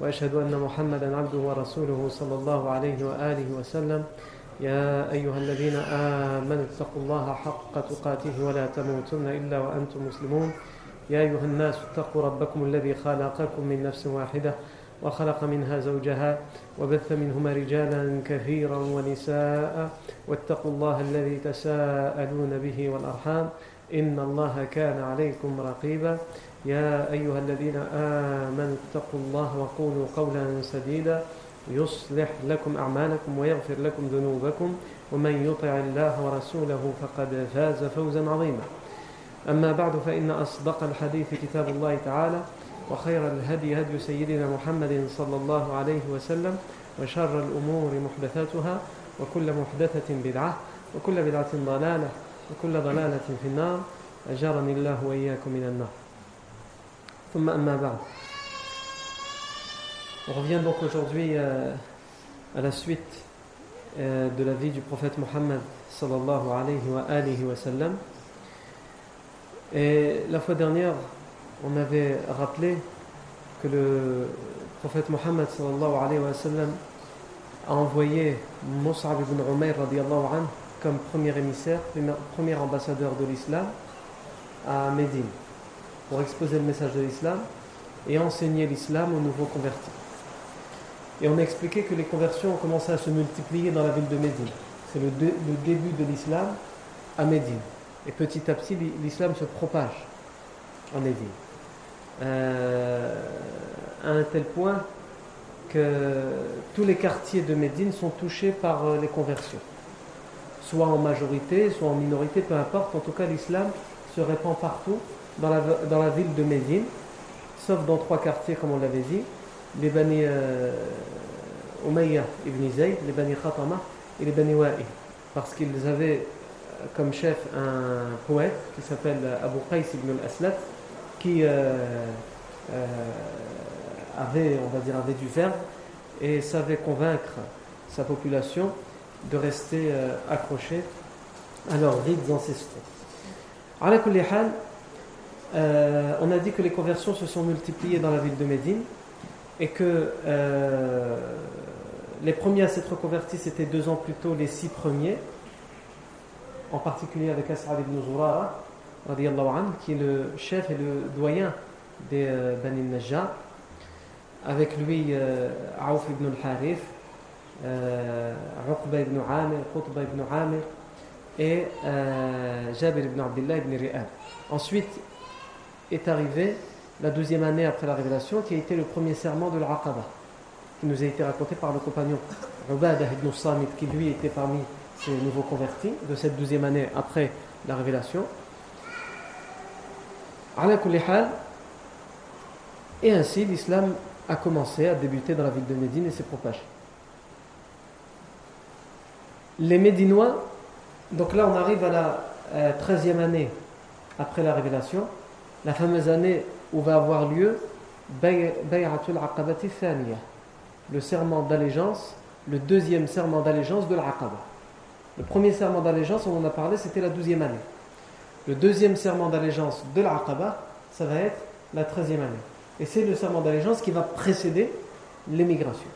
وأشهد أن محمدا عبده ورسوله صلى الله عليه وآله وسلم يا أيها الذين آمنوا اتقوا الله حق تقاته ولا تموتن إلا وأنتم مسلمون يا أيها الناس اتقوا ربكم الذي خلقكم من نفس واحدة وخلق منها زوجها وبث منهما رجالا كثيرا ونساء واتقوا الله الذي تساءلون به والأرحام إن الله كان عليكم رقيبا يا أيها الذين آمنوا اتقوا الله وقولوا قولا سديدا يصلح لكم أعمالكم ويغفر لكم ذنوبكم ومن يطع الله ورسوله فقد فاز فوزا عظيما أما بعد فإن أصدق الحديث كتاب الله تعالى وخير الهدي هدي سيدنا محمد صلى الله عليه وسلم وشر الأمور محدثاتها وكل محدثة بدعة وكل بدعة ضلالة وكل ضلالة في النار أجرني الله وإياكم من النار ثم أما بعد. On revient donc aujourd'hui à la suite de la vie du prophète Mohammed sallallahu alayhi wa sallam. Et la fois dernière, on avait rappelé que le prophète Mohammed sallallahu alayhi wa sallam a envoyé Mus'ab ibn Umair radiyallahu anhu comme premier émissaire, premier ambassadeur de l'islam à Médine pour exposer le message de l'islam et enseigner l'islam aux nouveaux convertis. Et on a expliqué que les conversions ont commencé à se multiplier dans la ville de Médine. C'est le début de l'islam à Médine. Et petit à petit, l'islam se propage en Médine. À un tel point que tous les quartiers de Médine sont touchés par les conversions. Soit en majorité, soit en minorité, peu importe. En tout cas, l'islam se répand partout dans la ville de Médine, sauf dans trois quartiers, comme on l'avait dit. Les Bani Umayya ibn Zayd, les Bani Khatma et les Bani Wa'il, parce qu'ils avaient comme chef un poète qui s'appelle Abu Qays ibn al-Aslat, qui avait du verbe et savait convaincre sa population de rester accrochée à leurs rites ancestraux. Ala kulli hal, on a dit que les conversions se sont multipliées dans la ville de Médine, et que les premiers à s'être convertis, c'était 2 ans plus tôt, les 6 premiers, en particulier avec As'ad ibn Zurara radiyallahu anhu, qui est le chef et le doyen des Bani Najjar. Avec lui, Awf ibn al-Harith, Rukba ibn Amir, Qutbah ibn Amir et Jabir ibn Abdullah ibn Riyad. Ensuite est arrivé la 12e année après la révélation, qui a été le premier serment de l'Aqaba, qui nous a été raconté par le compagnon Ubadah ibn Samit, qui lui était parmi ces nouveaux convertis de cette 12e année après la révélation. Ala kulli hal, et ainsi l'islam a commencé à débuter dans la ville de Médine et s'est propagé. Les Médinois, donc là on arrive à la 13e année après la révélation, la fameuse année où va avoir lieu Bay'atul Aqabati Thaniya, le serment d'allégeance, le 2e serment d'allégeance de l'Aqaba. Le premier serment d'allégeance, on en a parlé, c'était la 12e année. Le 2e serment d'allégeance de l'Aqaba, ça va être la 13e année. Et c'est le serment d'allégeance qui va précéder l'émigration,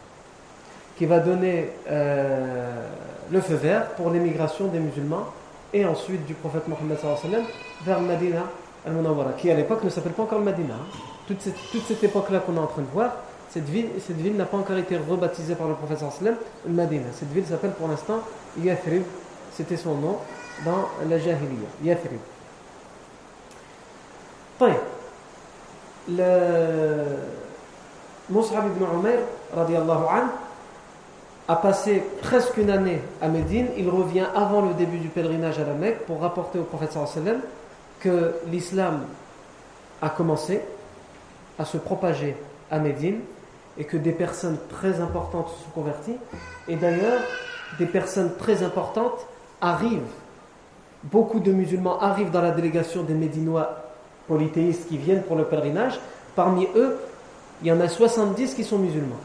qui va donner le feu vert pour l'émigration des musulmans et ensuite du prophète Mohammed sallallahu alayhi wa sallam vers Madina Al-Munawwara, qui à l'époque ne s'appelle pas encore Madina. Toute cette époque-là qu'on est en train de voir, cette ville n'a pas encore été rebaptisée par le prophète sallam Madina. Cette ville s'appelle pour l'instant Yathrib, c'était son nom dans la Jahiliya, Yathrib. Mus'ab ibn Umair radiyallahu anhu a passé presque une année à Médine. Il revient avant le début du pèlerinage à la Mecque pour rapporter au prophète sallam que l'islam a commencé à se propager à Médine et que des personnes très importantes se sont converties. Et d'ailleurs, des personnes très importantes arrivent. Beaucoup de musulmans arrivent dans la délégation des Médinois polythéistes qui viennent pour le pèlerinage. Parmi eux, il y en a 70 qui sont musulmans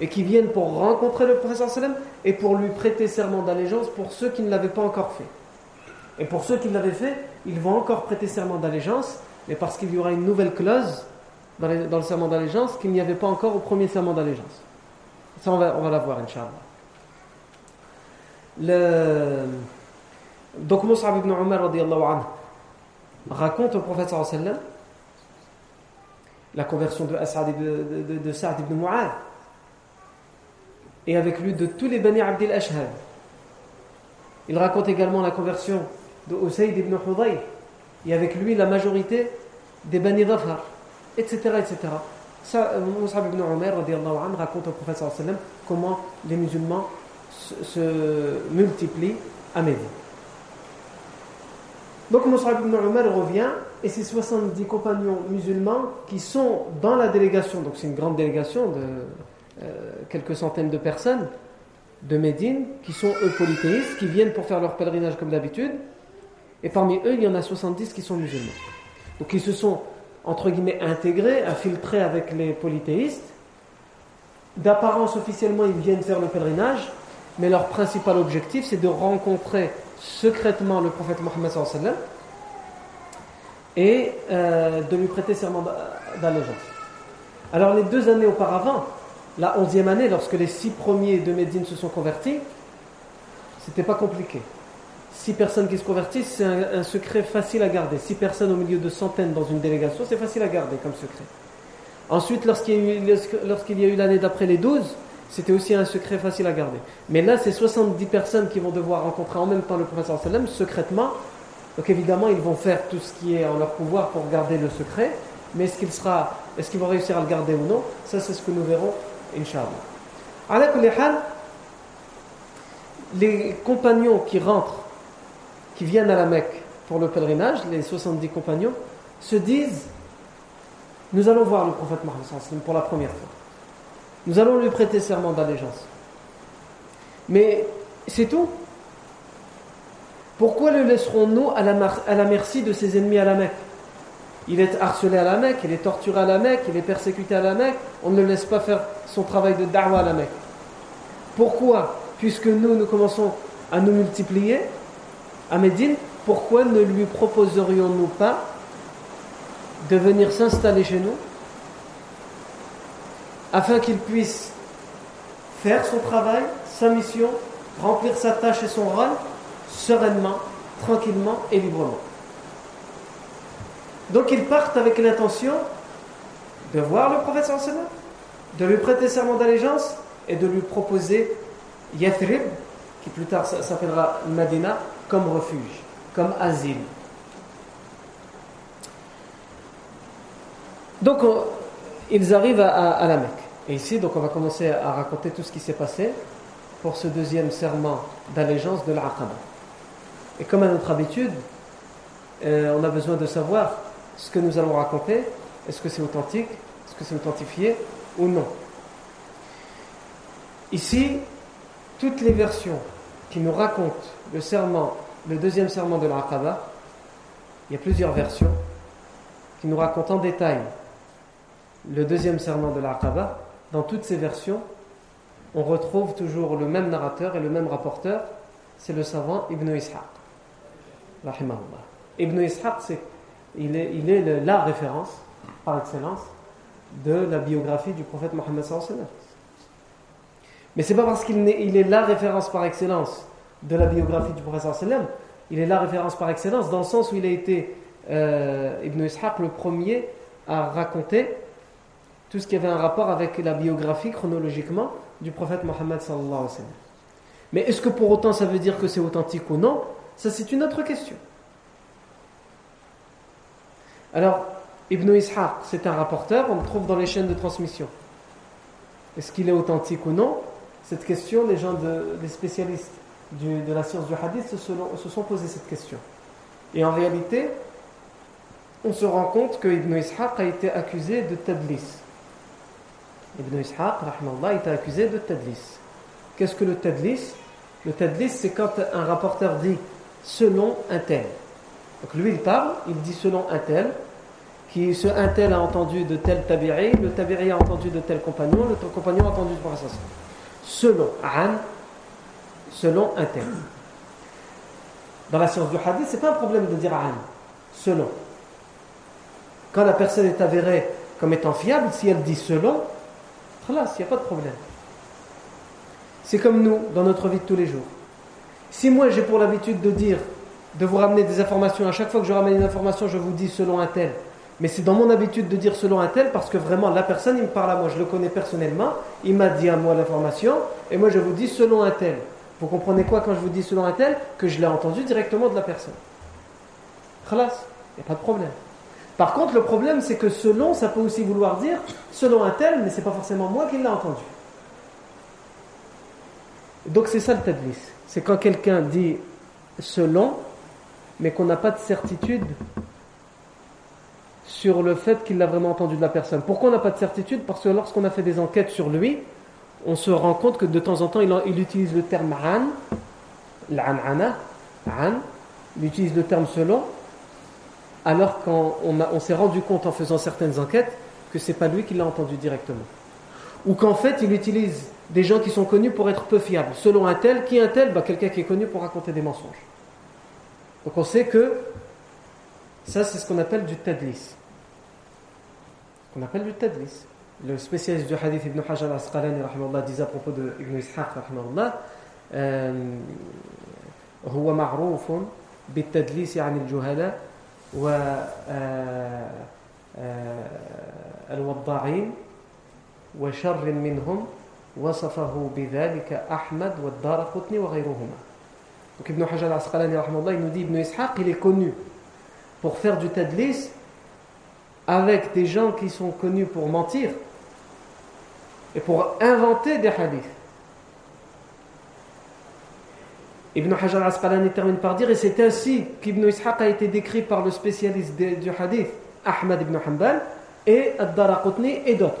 et qui viennent pour rencontrer le prophète sallam et pour lui prêter serment d'allégeance pour ceux qui ne l'avaient pas encore fait. Et pour ceux qui l'avaient fait, ils vont encore prêter serment d'allégeance, mais parce qu'il y aura une nouvelle clause dans le serment d'allégeance qu'il n'y avait pas encore au premier serment d'allégeance. Ça, on va la voir, Inch'Allah. Donc Mus'ab ibn Umair radiyallahu anhu raconte au prophète sallallahu alayhi wa sallam la conversion de Sa'ad ibn Mu'adh et avec lui de tous les Bani Abdel Ashhad. Il raconte également la conversion de Usayd ibn Hudayr et avec lui la majorité des Bani Dhafar, etc. Ça, Mus'ab ibn Umair radiyallahu anhu raconte au prophète sallallahu alayhi wa sallam comment les musulmans se multiplient à Médine. Donc Mus'ab ibn Umair revient et ses 70 compagnons musulmans qui sont dans la délégation, donc c'est une grande délégation de quelques centaines de personnes de Médine qui sont eux polythéistes, qui viennent pour faire leur pèlerinage comme d'habitude, et parmi eux il y en a 70 qui sont musulmans. Donc ils se sont entre guillemets intégrés, infiltrés avec les polythéistes. D'apparence officiellement ils viennent faire le pèlerinage, mais leur principal objectif c'est de rencontrer secrètement le prophète Mohammed sallallahu alayhi wa sallam et de lui prêter serment d'allégeance. Alors les 2 années auparavant, la 11e année, lorsque les 6 premiers de Médine se sont convertis, c'était pas compliqué. 6 personnes qui se convertissent, c'est un secret facile à garder. 6 personnes au milieu de centaines dans une délégation, c'est facile à garder comme secret. Ensuite, lorsqu'il y a eu l'année d'après les 12, c'était aussi un secret facile à garder. Mais là, c'est 70 personnes qui vont devoir rencontrer en même temps le prophète sallam secrètement. Donc évidemment, ils vont faire tout ce qui est en leur pouvoir pour garder le secret. Mais est-ce qu'ils vont réussir à le garder ou non? Ça, c'est ce que nous verrons, Inch'Allah. À la kulihal, les compagnons qui rentrent, qui viennent à la Mecque pour le pèlerinage, les 70 compagnons, se disent: nous allons voir le prophète Mohammed sallallahu alayhi wa sallam pour la première fois. Nous allons lui prêter serment d'allégeance. Mais c'est tout. Pourquoi le laisserons-nous à la merci de ses ennemis à la Mecque? Il est harcelé à la Mecque, il est torturé à la Mecque, il est persécuté à la Mecque. On ne le laisse pas faire son travail de da'wa à la Mecque. Pourquoi, puisque nous commençons à nous multiplier à Médine, pourquoi ne lui proposerions-nous pas de venir s'installer chez nous afin qu'il puisse faire son travail, sa mission, remplir sa tâche et son rôle sereinement, tranquillement et librement. Donc ils partent avec l'intention de voir le prophète sallallahu alayhi wa sallam, de lui prêter serment d'allégeance et de lui proposer Yathrib, qui plus tard s'appellera Madina, comme refuge, comme asile. Donc ils arrivent à la Mecque. Et ici, donc, on va commencer à raconter tout ce qui s'est passé pour ce 2e serment d'allégeance de l'Aqaba. Et comme à notre habitude, on a besoin de savoir ce que nous allons raconter. Est-ce que c'est authentique? Est-ce que c'est authentifié ou non? Ici, toutes les versions qui nous racontent le 2e serment de l'Aqaba, il y a plusieurs versions qui nous racontent en détail le 2e serment de l'Aqaba. Dans toutes ces versions, on retrouve toujours le même narrateur et le même rapporteur, c'est le savant Ibn Ishaq. Rahimahullah. Ibn Ishaq, il est la référence par excellence de la biographie du prophète Mohammed sallallahu alayhi wa sallam. Mais c'est pas parce qu'il est la référence par excellence de la biographie du prophète sallallahu alayhi wa sallam, il est la référence par excellence dans le sens où il a été Ibn Ishaq le premier à raconter tout ce qui avait un rapport avec la biographie chronologiquement du prophète Mohammed sallallahu alayhi wa sallam. Mais est-ce que pour autant ça veut dire que c'est authentique ou non? Ça, c'est une autre question. Alors, Ibn Ishaq, c'est un rapporteur, on le trouve dans les chaînes de transmission. Est-ce qu'il est authentique ou non? Cette question, les spécialistes de la science du hadith se sont posés cette question. Et en réalité, on se rend compte que Ibn Ishaq a été accusé de tadlis. Ibn Ishaq, rahmallah, est accusé de tadlis. Qu'est-ce que le tadlis? Le tadlis, c'est quand un rapporteur dit selon un tel. Donc lui, il parle, il dit selon un tel, qui ce un tel a entendu de tel tabi'i, le tabi'i a entendu de tel compagnon, le compagnon a entendu du prophète. Selon un tel. Dans la science du hadith, c'est pas un problème de dire an, selon. Quand la personne est avérée comme étant fiable, si elle dit selon, khalas, il n'y a pas de problème. C'est comme nous, dans notre vie de tous les jours. Si moi j'ai pour l'habitude de dire, de vous ramener des informations, à chaque fois que je ramène une information, je vous dis selon un tel. Mais c'est dans mon habitude de dire selon un tel, parce que vraiment la personne, il me parle à moi, je le connais personnellement, il m'a dit à moi l'information, et moi je vous dis selon un tel. Vous comprenez quoi quand je vous dis selon un tel? Que je l'ai entendu directement de la personne. Khalas, il n'y a pas de problème. Par contre, le problème, c'est que selon, ça peut aussi vouloir dire selon un tel, mais ce n'est pas forcément moi qui l'ai entendu. Donc c'est ça le tadlis. C'est quand quelqu'un dit selon, mais qu'on n'a pas de certitude sur le fait qu'il l'a vraiment entendu de la personne. Pourquoi on n'a pas de certitude? Parce que lorsqu'on a fait des enquêtes sur lui, on se rend compte que de temps en temps, il utilise le terme « an », « l'an'ana », « il utilise le terme « selon », alors qu'on s'est rendu compte en faisant certaines enquêtes que ce n'est pas lui qui l'a entendu directement. Ou qu'en fait, il utilise des gens qui sont connus pour être peu fiables. Selon un tel, qui un tel? Quelqu'un qui est connu pour raconter des mensonges. Donc on sait que ça, c'est ce qu'on appelle du tadlis. On appelle du tadlis. Le spécialiste du hadith Ibn Hajar Asqalani disait à propos de Ibn Ishaq هو معروف بالتدليس عن الجهلاء والوضاعين وشر منهم وصفه بذلك أحمد والدارقطني وغيرهما. Donc Ibn Hajar Asqalani il nous dit Ibn Ishaq il est connu pour faire du tadlis avec des gens qui sont connus pour mentir et pour inventer des hadiths. Ibn Hajar Asqalani termine par dire, et c'est ainsi qu'Ibn Ishaq a été décrit par le spécialiste du hadith, Ahmad ibn Hanbal, et Ad-Daraqutni et d'autres.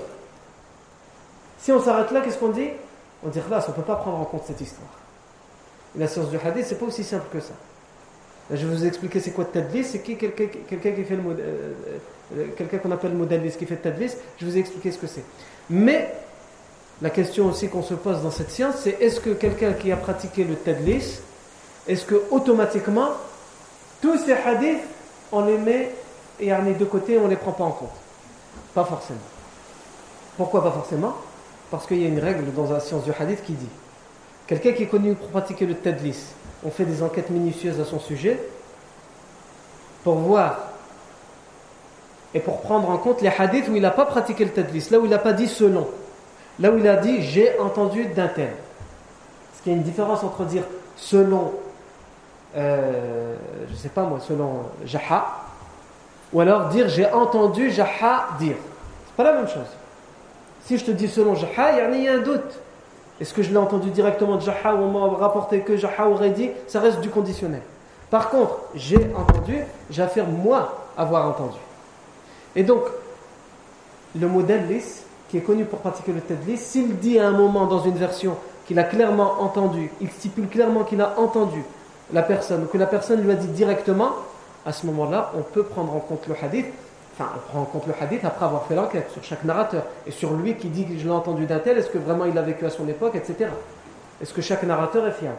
Si on s'arrête là, qu'est-ce qu'on dit? On dit, là, on ne peut pas prendre en compte cette histoire. Et la science du hadith, ce n'est pas aussi simple que ça. Là, je vais vous expliquer c'est quoi le tadlis, c'est qui quelqu'un qui fait le quelqu'un qu'on appelle modallis qui fait tadlis, je vais vous expliquer ce que c'est. Mais la question aussi qu'on se pose dans cette science, c'est est-ce que quelqu'un qui a pratiqué le tadlis, est-ce que automatiquement tous ces hadiths on les met et on les de côté, on ne les prend pas en compte? Pas forcément. Pourquoi pas forcément? Parce qu'il y a une règle dans la science du hadith qui dit quelqu'un qui est connu pour pratiquer le tadlis, on fait des enquêtes minutieuses à son sujet pour voir et pour prendre en compte les hadiths où il n'a pas pratiqué le tadlis, là où il n'a pas dit selon, là où il a dit j'ai entendu d'un tel. Parce qu'il y a une différence entre dire selon, je ne sais pas moi, selon Jaha, ou alors dire j'ai entendu Jaha dire. C'est pas la même chose. Si je te dis selon Jaha, il y a un doute. Est-ce que je l'ai entendu directement de Jaha ou on m'a rapporté que Jaha aurait dit? Ça reste du conditionnel. Par contre, j'ai entendu, j'affirme moi avoir entendu. Et donc, le modallis, qui est connu pour pratiquer le tadlis, s'il dit à un moment dans une version qu'il a clairement entendu, il stipule clairement qu'il a entendu la personne, ou que la personne lui a dit directement, à ce moment-là, on peut prendre en compte le hadith, enfin, on prend en compte le hadith après avoir fait l'enquête sur chaque narrateur, et sur lui qui dit que je l'ai entendu d'un tel, est-ce que vraiment il a vécu à son époque, etc. Est-ce que chaque narrateur est fiable?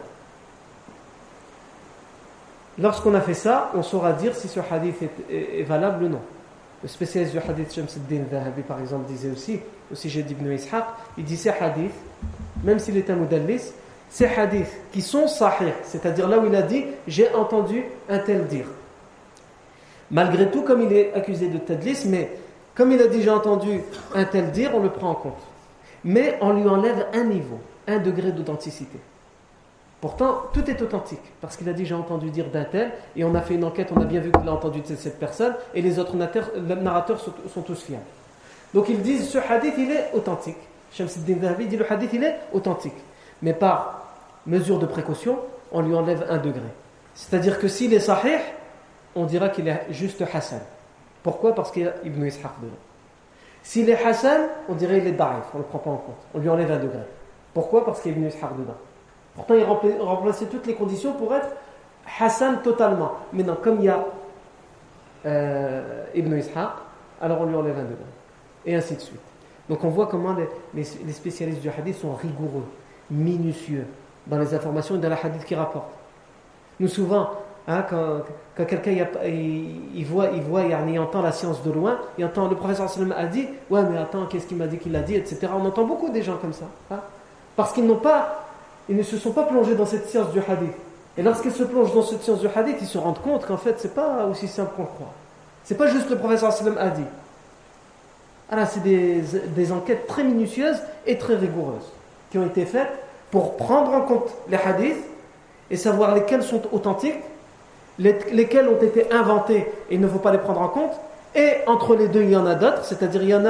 Lorsqu'on a fait ça, on saura dire si ce hadith est valable ou non. Le spécialiste du hadith Shams ad-Din adh-Dhahabi par exemple disait aussi, j'ai dit Ibn Ishaq, il dit ces hadiths, même s'il est un mudallis, ces hadiths qui sont sahih, c'est-à-dire là où il a dit j'ai entendu un tel dire. Malgré tout, comme il est accusé de tadlis, mais comme il a dit j'ai entendu un tel dire, on le prend en compte. Mais on lui enlève un niveau, un degré d'authenticité. Pourtant, tout est authentique, parce qu'il a dit j'ai entendu dire d'un tel, et on a fait une enquête, on a bien vu qu'il a entendu de cette personne, et les autres narrateurs sont tous fiables. Donc ils disent ce hadith il est authentique. Shams ad-Din Dhahabi dit le hadith il est authentique. Mais par mesure de précaution, on lui enlève un degré. C'est-à-dire que s'il est sahih, on dira qu'il est juste Hassan. Pourquoi? Parce qu'il y a Ibn Ishaq dedans. S'il est Hassan, on dirait qu'il est Da'if, on ne le prend pas en compte. On lui enlève un degré. Pourquoi? Parce qu'il est venu Ishaq dedans. Pourtant, il remplaçait toutes les conditions pour être Hassan totalement. Mais non, comme il y a Ibn Ishaq, alors on lui enlève un degré. Et ainsi de suite. Donc on voit comment les spécialistes du hadith sont rigoureux, minutieux dans les informations et dans la hadith qu'ils rapportent. Nous souvent, quand quelqu'un il entend la science de loin, il entend le professeur sallam a dit, ouais mais attends, qu'est-ce qu'il m'a dit qu'il a dit, etc. On entend beaucoup des gens comme ça, parce qu'ils ils ne se sont pas plongés dans cette science du hadith. Et lorsqu'ils se plongent dans cette science du hadith, ils se rendent compte qu'en fait c'est pas aussi simple qu'on le croit. C'est pas juste le professeur sallam a dit. Alors c'est des enquêtes très minutieuses et très rigoureuses qui ont été faites pour prendre en compte les hadiths et savoir lesquels sont authentiques, lesquels ont été inventés et il ne faut pas les prendre en compte. Et entre les deux, il y en a d'autres, c'est-à-dire il y en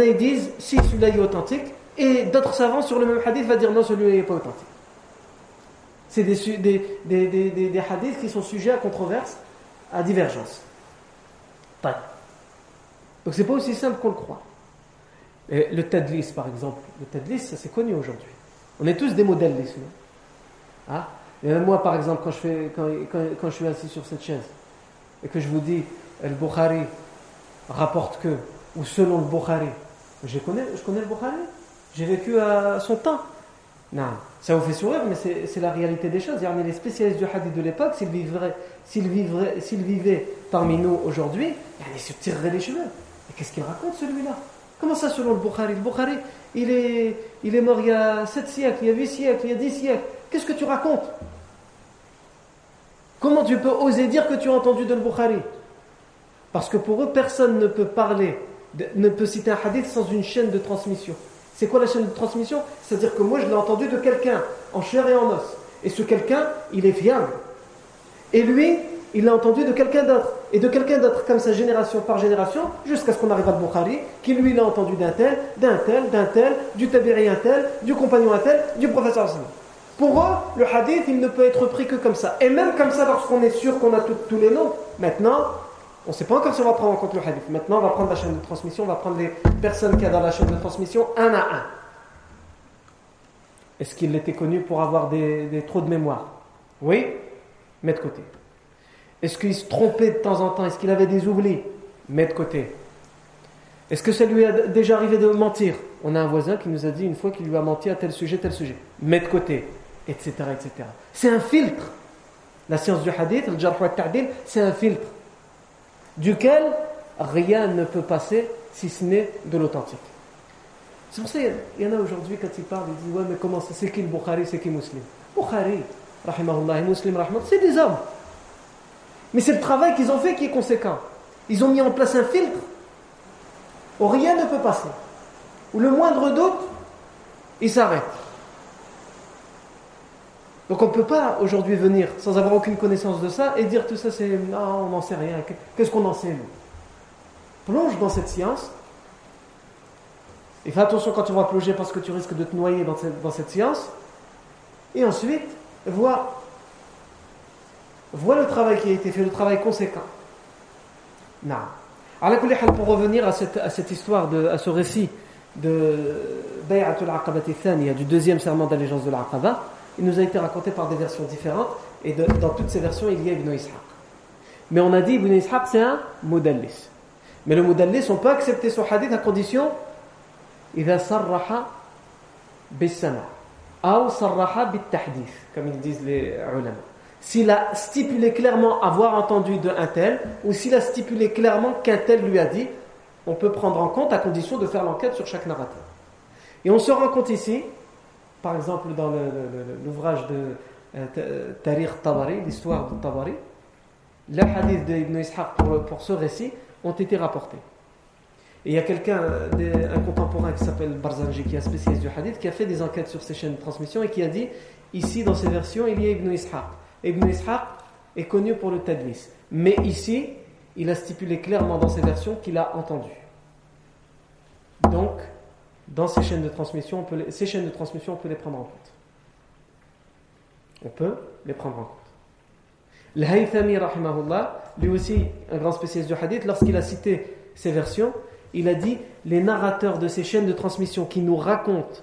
a qui disent si celui-là est authentique et d'autres savants sur le même hadith vont dire non, celui-là n'est pas authentique. C'est des hadiths qui sont sujets à controverse, à divergence. Pas. Donc c'est pas aussi simple qu'on le croit. Et le tadlis par exemple, le tadlis ça c'est connu aujourd'hui. On est tous des modèles les Et même moi par exemple quand je suis assis sur cette chaise et que je vous dis le Bukhari rapporte que ou selon le Bukhari, je connais le Bukhari, j'ai vécu à son temps. Non, ça vous fait sourire mais c'est la réalité des choses. Les spécialistes du hadith de l'époque s'ils vivaient parmi nous aujourd'hui, ils se tireraient les cheveux. Mais qu'est-ce qu'il raconte celui-là? Comment ça selon le Bukhari? Le Bukhari, il est mort il y a 7 siècles, il y a 8 siècles, il y a 10 siècles. Qu'est-ce que tu racontes? Comment tu peux oser dire que tu as entendu de le Bukhari? Parce que pour eux, personne ne peut parler, ne peut citer un hadith sans une chaîne de transmission. C'est quoi la chaîne de transmission? C'est-à-dire que moi, je l'ai entendu de quelqu'un, en chair et en os. Et ce quelqu'un, il est fiable. Et lui, il l'a entendu de quelqu'un d'autre. Et de quelqu'un d'autre, comme ça, génération par génération, jusqu'à ce qu'on arrive à Bukhari, qui lui l'a entendu d'un tel, du Tabari un tel, du compagnon un tel, du professeur Hassan. Pour eux, le hadith, il ne peut être pris que comme ça. Et même comme ça, lorsqu'on est sûr qu'on a tous les noms. Maintenant, on ne sait pas encore si on va prendre en compte le hadith. Maintenant, on va prendre la chaîne de transmission, on va prendre les personnes qu'il y a dans la chaîne de transmission, un à un. Est-ce qu'il était connu pour avoir des trop de mémoire? Oui, mets de côté. Est-ce qu'il se trompait de temps en temps? Est-ce qu'il avait des oublis? Mets de côté. Est-ce que ça lui a déjà arrivé de mentir? On a un voisin qui nous a dit une fois qu'il lui a menti à tel sujet. Mets de côté, etc. C'est un filtre. La science du hadith, le jarh wa ta'dil, c'est un filtre duquel rien ne peut passer si ce n'est de l'authentique. C'est pour ça qu'il y en a aujourd'hui quand ils parlent, ils disent ouais mais comment ça, c'est qui le Bukhari, c'est qui Muslim? Bukhari, rahimahullah, et Muslim, rahimahullah, c'est des hommes. Mais c'est le travail qu'ils ont fait qui est conséquent. Ils ont mis en place un filtre où rien ne peut passer. Où le moindre doute, il s'arrête. Donc on ne peut pas aujourd'hui venir sans avoir aucune connaissance de ça et dire tout ça c'est... Non, on n'en sait rien. Qu'est-ce qu'on en sait nous? Plonge dans cette science. Et fais attention quand tu vas plonger parce que tu risques de te noyer dans cette science. Et ensuite, vois le travail qui a été fait, le travail conséquent. Non. Alors pour revenir à cette histoire, à ce récit de Bay'atul Aqaba Thaniya, du deuxième serment d'allégeance de l'Aqaba, il nous a été raconté par des versions différentes et dans toutes ces versions il y a Ibn Ishaq. Mais on a dit Ibn Ishaq c'est un mudallis. Mais le mudallis on peut accepter son hadith à condition إذا صرح بالسمع أو صرح بالتحديث comme ils disent les ulama. S'il a stipulé clairement avoir entendu d'un tel ou s'il a stipulé clairement qu'un tel lui a dit, on peut prendre en compte à condition de faire l'enquête sur chaque narrateur. Et on se rend compte ici par exemple dans l'ouvrage de Tarikh Tabari, l'histoire de Tabari, les hadiths d'Ibn Ishaq pour ce récit ont été rapportés. Et il y a un contemporain qui s'appelle Barzanji, qui est un spécialiste du hadith, qui a fait des enquêtes sur ces chaînes de transmission et qui a dit, ici dans ces versions, il y a Ibn Ishaq. Ibn Ishaq est connu pour le tadlis. Mais ici, il a stipulé clairement dans ces versions qu'il a entendu. Donc, dans ces chaînes de transmission, on peut les prendre en compte. Al-Haitami, rahimahullah, lui aussi, un grand spécialiste du hadith, lorsqu'il a cité ces versions, il a dit les narrateurs de ces chaînes de transmission qui nous racontent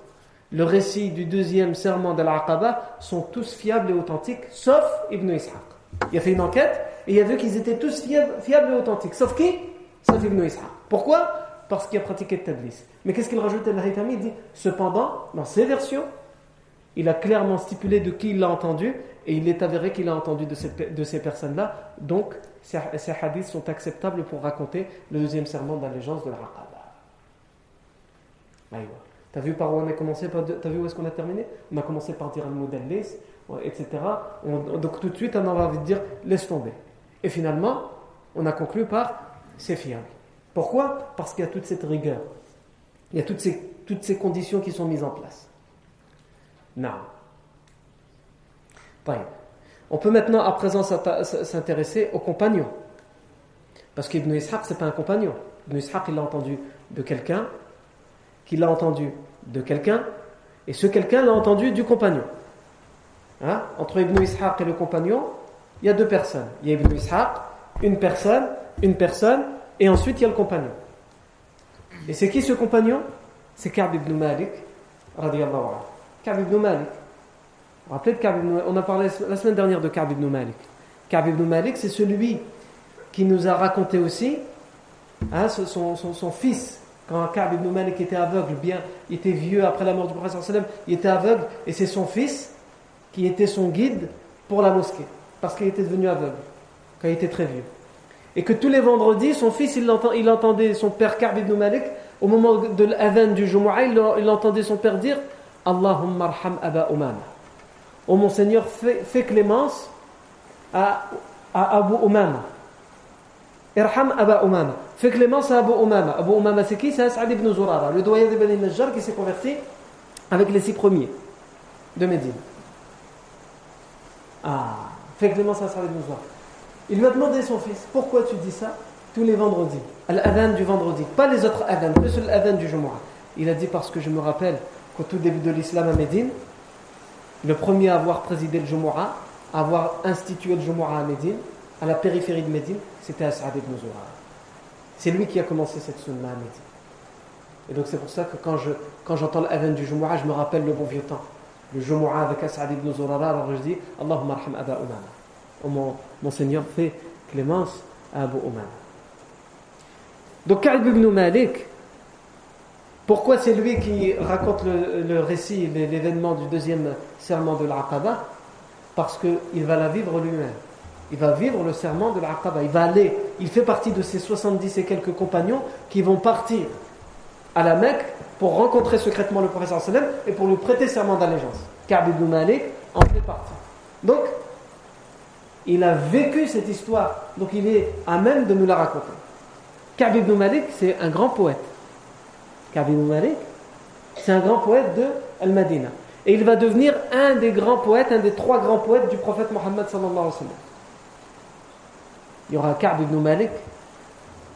le récit du deuxième serment d'Al-Aqaba sont tous fiables et authentiques, sauf Ibn Ishaq. Il a fait une enquête et il a vu qu'ils étaient tous fiables et authentiques. Sauf qui? Sauf Ibn Ishaq. Pourquoi? Parce qu'il a pratiqué le tadlis. Mais qu'est-ce qu'il rajoute à Al-Haitami? Il dit, cependant, dans ses versions, il a clairement stipulé de qui il l'a entendu et il est avéré qu'il a entendu de ces personnes-là. Donc, ces hadiths sont acceptables pour raconter le deuxième serment d'allégeance de l'Aqaba. T'as vu par où on a commencé? T'as vu où est-ce qu'on a terminé? On a commencé par dire al-Mudallis, etc. Donc tout de suite, on a envie de dire laisse tomber. Et finalement, on a conclu par c'est fiable. Pourquoi? Parce qu'il y a toute cette rigueur. Il y a toutes ces conditions qui sont mises en place. Non. On peut maintenant à présent s'intéresser aux compagnons. Parce qu'Ibn Ishaq, c'est pas un compagnon. Ibn Ishaq, il l'a entendu de quelqu'un, qui l'a entendu de quelqu'un, et ce quelqu'un l'a entendu du compagnon. Hein? Entre Ibn Ishaq et le compagnon, il y a deux personnes. Il y a Ibn Ishaq, une personne, et ensuite il y a le compagnon. Et c'est qui ce compagnon? C'est Ka'b ibn Malik, radiyallahu anhu. Ka'b ibn Malik. On a parlé la semaine dernière de Ka'b ibn Malik. Ka'b ibn Malik, c'est celui qui nous a raconté aussi, hein, son fils. Quand Ka'b ibn Malik était aveugle, il était vieux après la mort du prophète sallam, il était aveugle et c'est son fils qui était son guide pour la mosquée parce qu'il était devenu aveugle quand il était très vieux. Et que tous les vendredis, son fils, il entendait son père Ka'b ibn Malik au moment de l'adhan du Jumu'ah, il entendait son père dire « Allahumma arham Aba Umama » « Oh mon Seigneur, fais clémence à Abu Umama » Irham Aba Umama. Fais clémence à Abu Umama. Abu Umama, c'est qui? C'est As'ad ibn Zurara, le doyen des Bani Najjar qui s'est converti avec les 6 premiers de Médine. Ah, fais clémence à As'ad ibn Zurara. Il lui a demandé son fils, pourquoi tu dis ça tous les vendredis? L'adhan du vendredi, pas les autres adhan, plus l'adhan du Jumu'ah. Il a dit parce que je me rappelle qu'au tout début de l'islam à Médine, le premier à avoir présidé le Jumu'ah, à avoir institué le Jumu'ah à Médine, à la périphérie de Médine, c'était As'ad ibn Zurara. C'est lui qui a commencé cette sunna à Médine. Et donc c'est pour ça que quand j'entends l'adhan du Jumu'ah, je me rappelle le bon vieux temps. Le Jumu'ah avec As'ad ibn Zurara, alors je dis Allahumma arham Aba Umama. Oh mon Seigneur, fais clémence à Abu Umama. Donc Ka'b ibn Malik, pourquoi c'est lui qui raconte le récit, l'événement du deuxième serment de l'Aqaba? Parce qu'il va la vivre lui-même. Il va vivre le serment de l'Aqaba. Il va aller. Il fait partie de ses 70 et quelques compagnons qui vont partir à la Mecque pour rencontrer secrètement le prophète sallam et pour lui prêter serment d'allégeance. Ka'b ibn Malik en fait partie. Donc, il a vécu cette histoire. Donc, il est à même de nous la raconter. Ka'b ibn Malik, c'est un grand poète. Ka'b ibn Malik, c'est un grand poète de Al-Madina. Et il va devenir un des grands poètes, un des 3 grands poètes du prophète Mohammed sallallahu alayhi wa sallam. Il y aura Ka'b ibn Malik,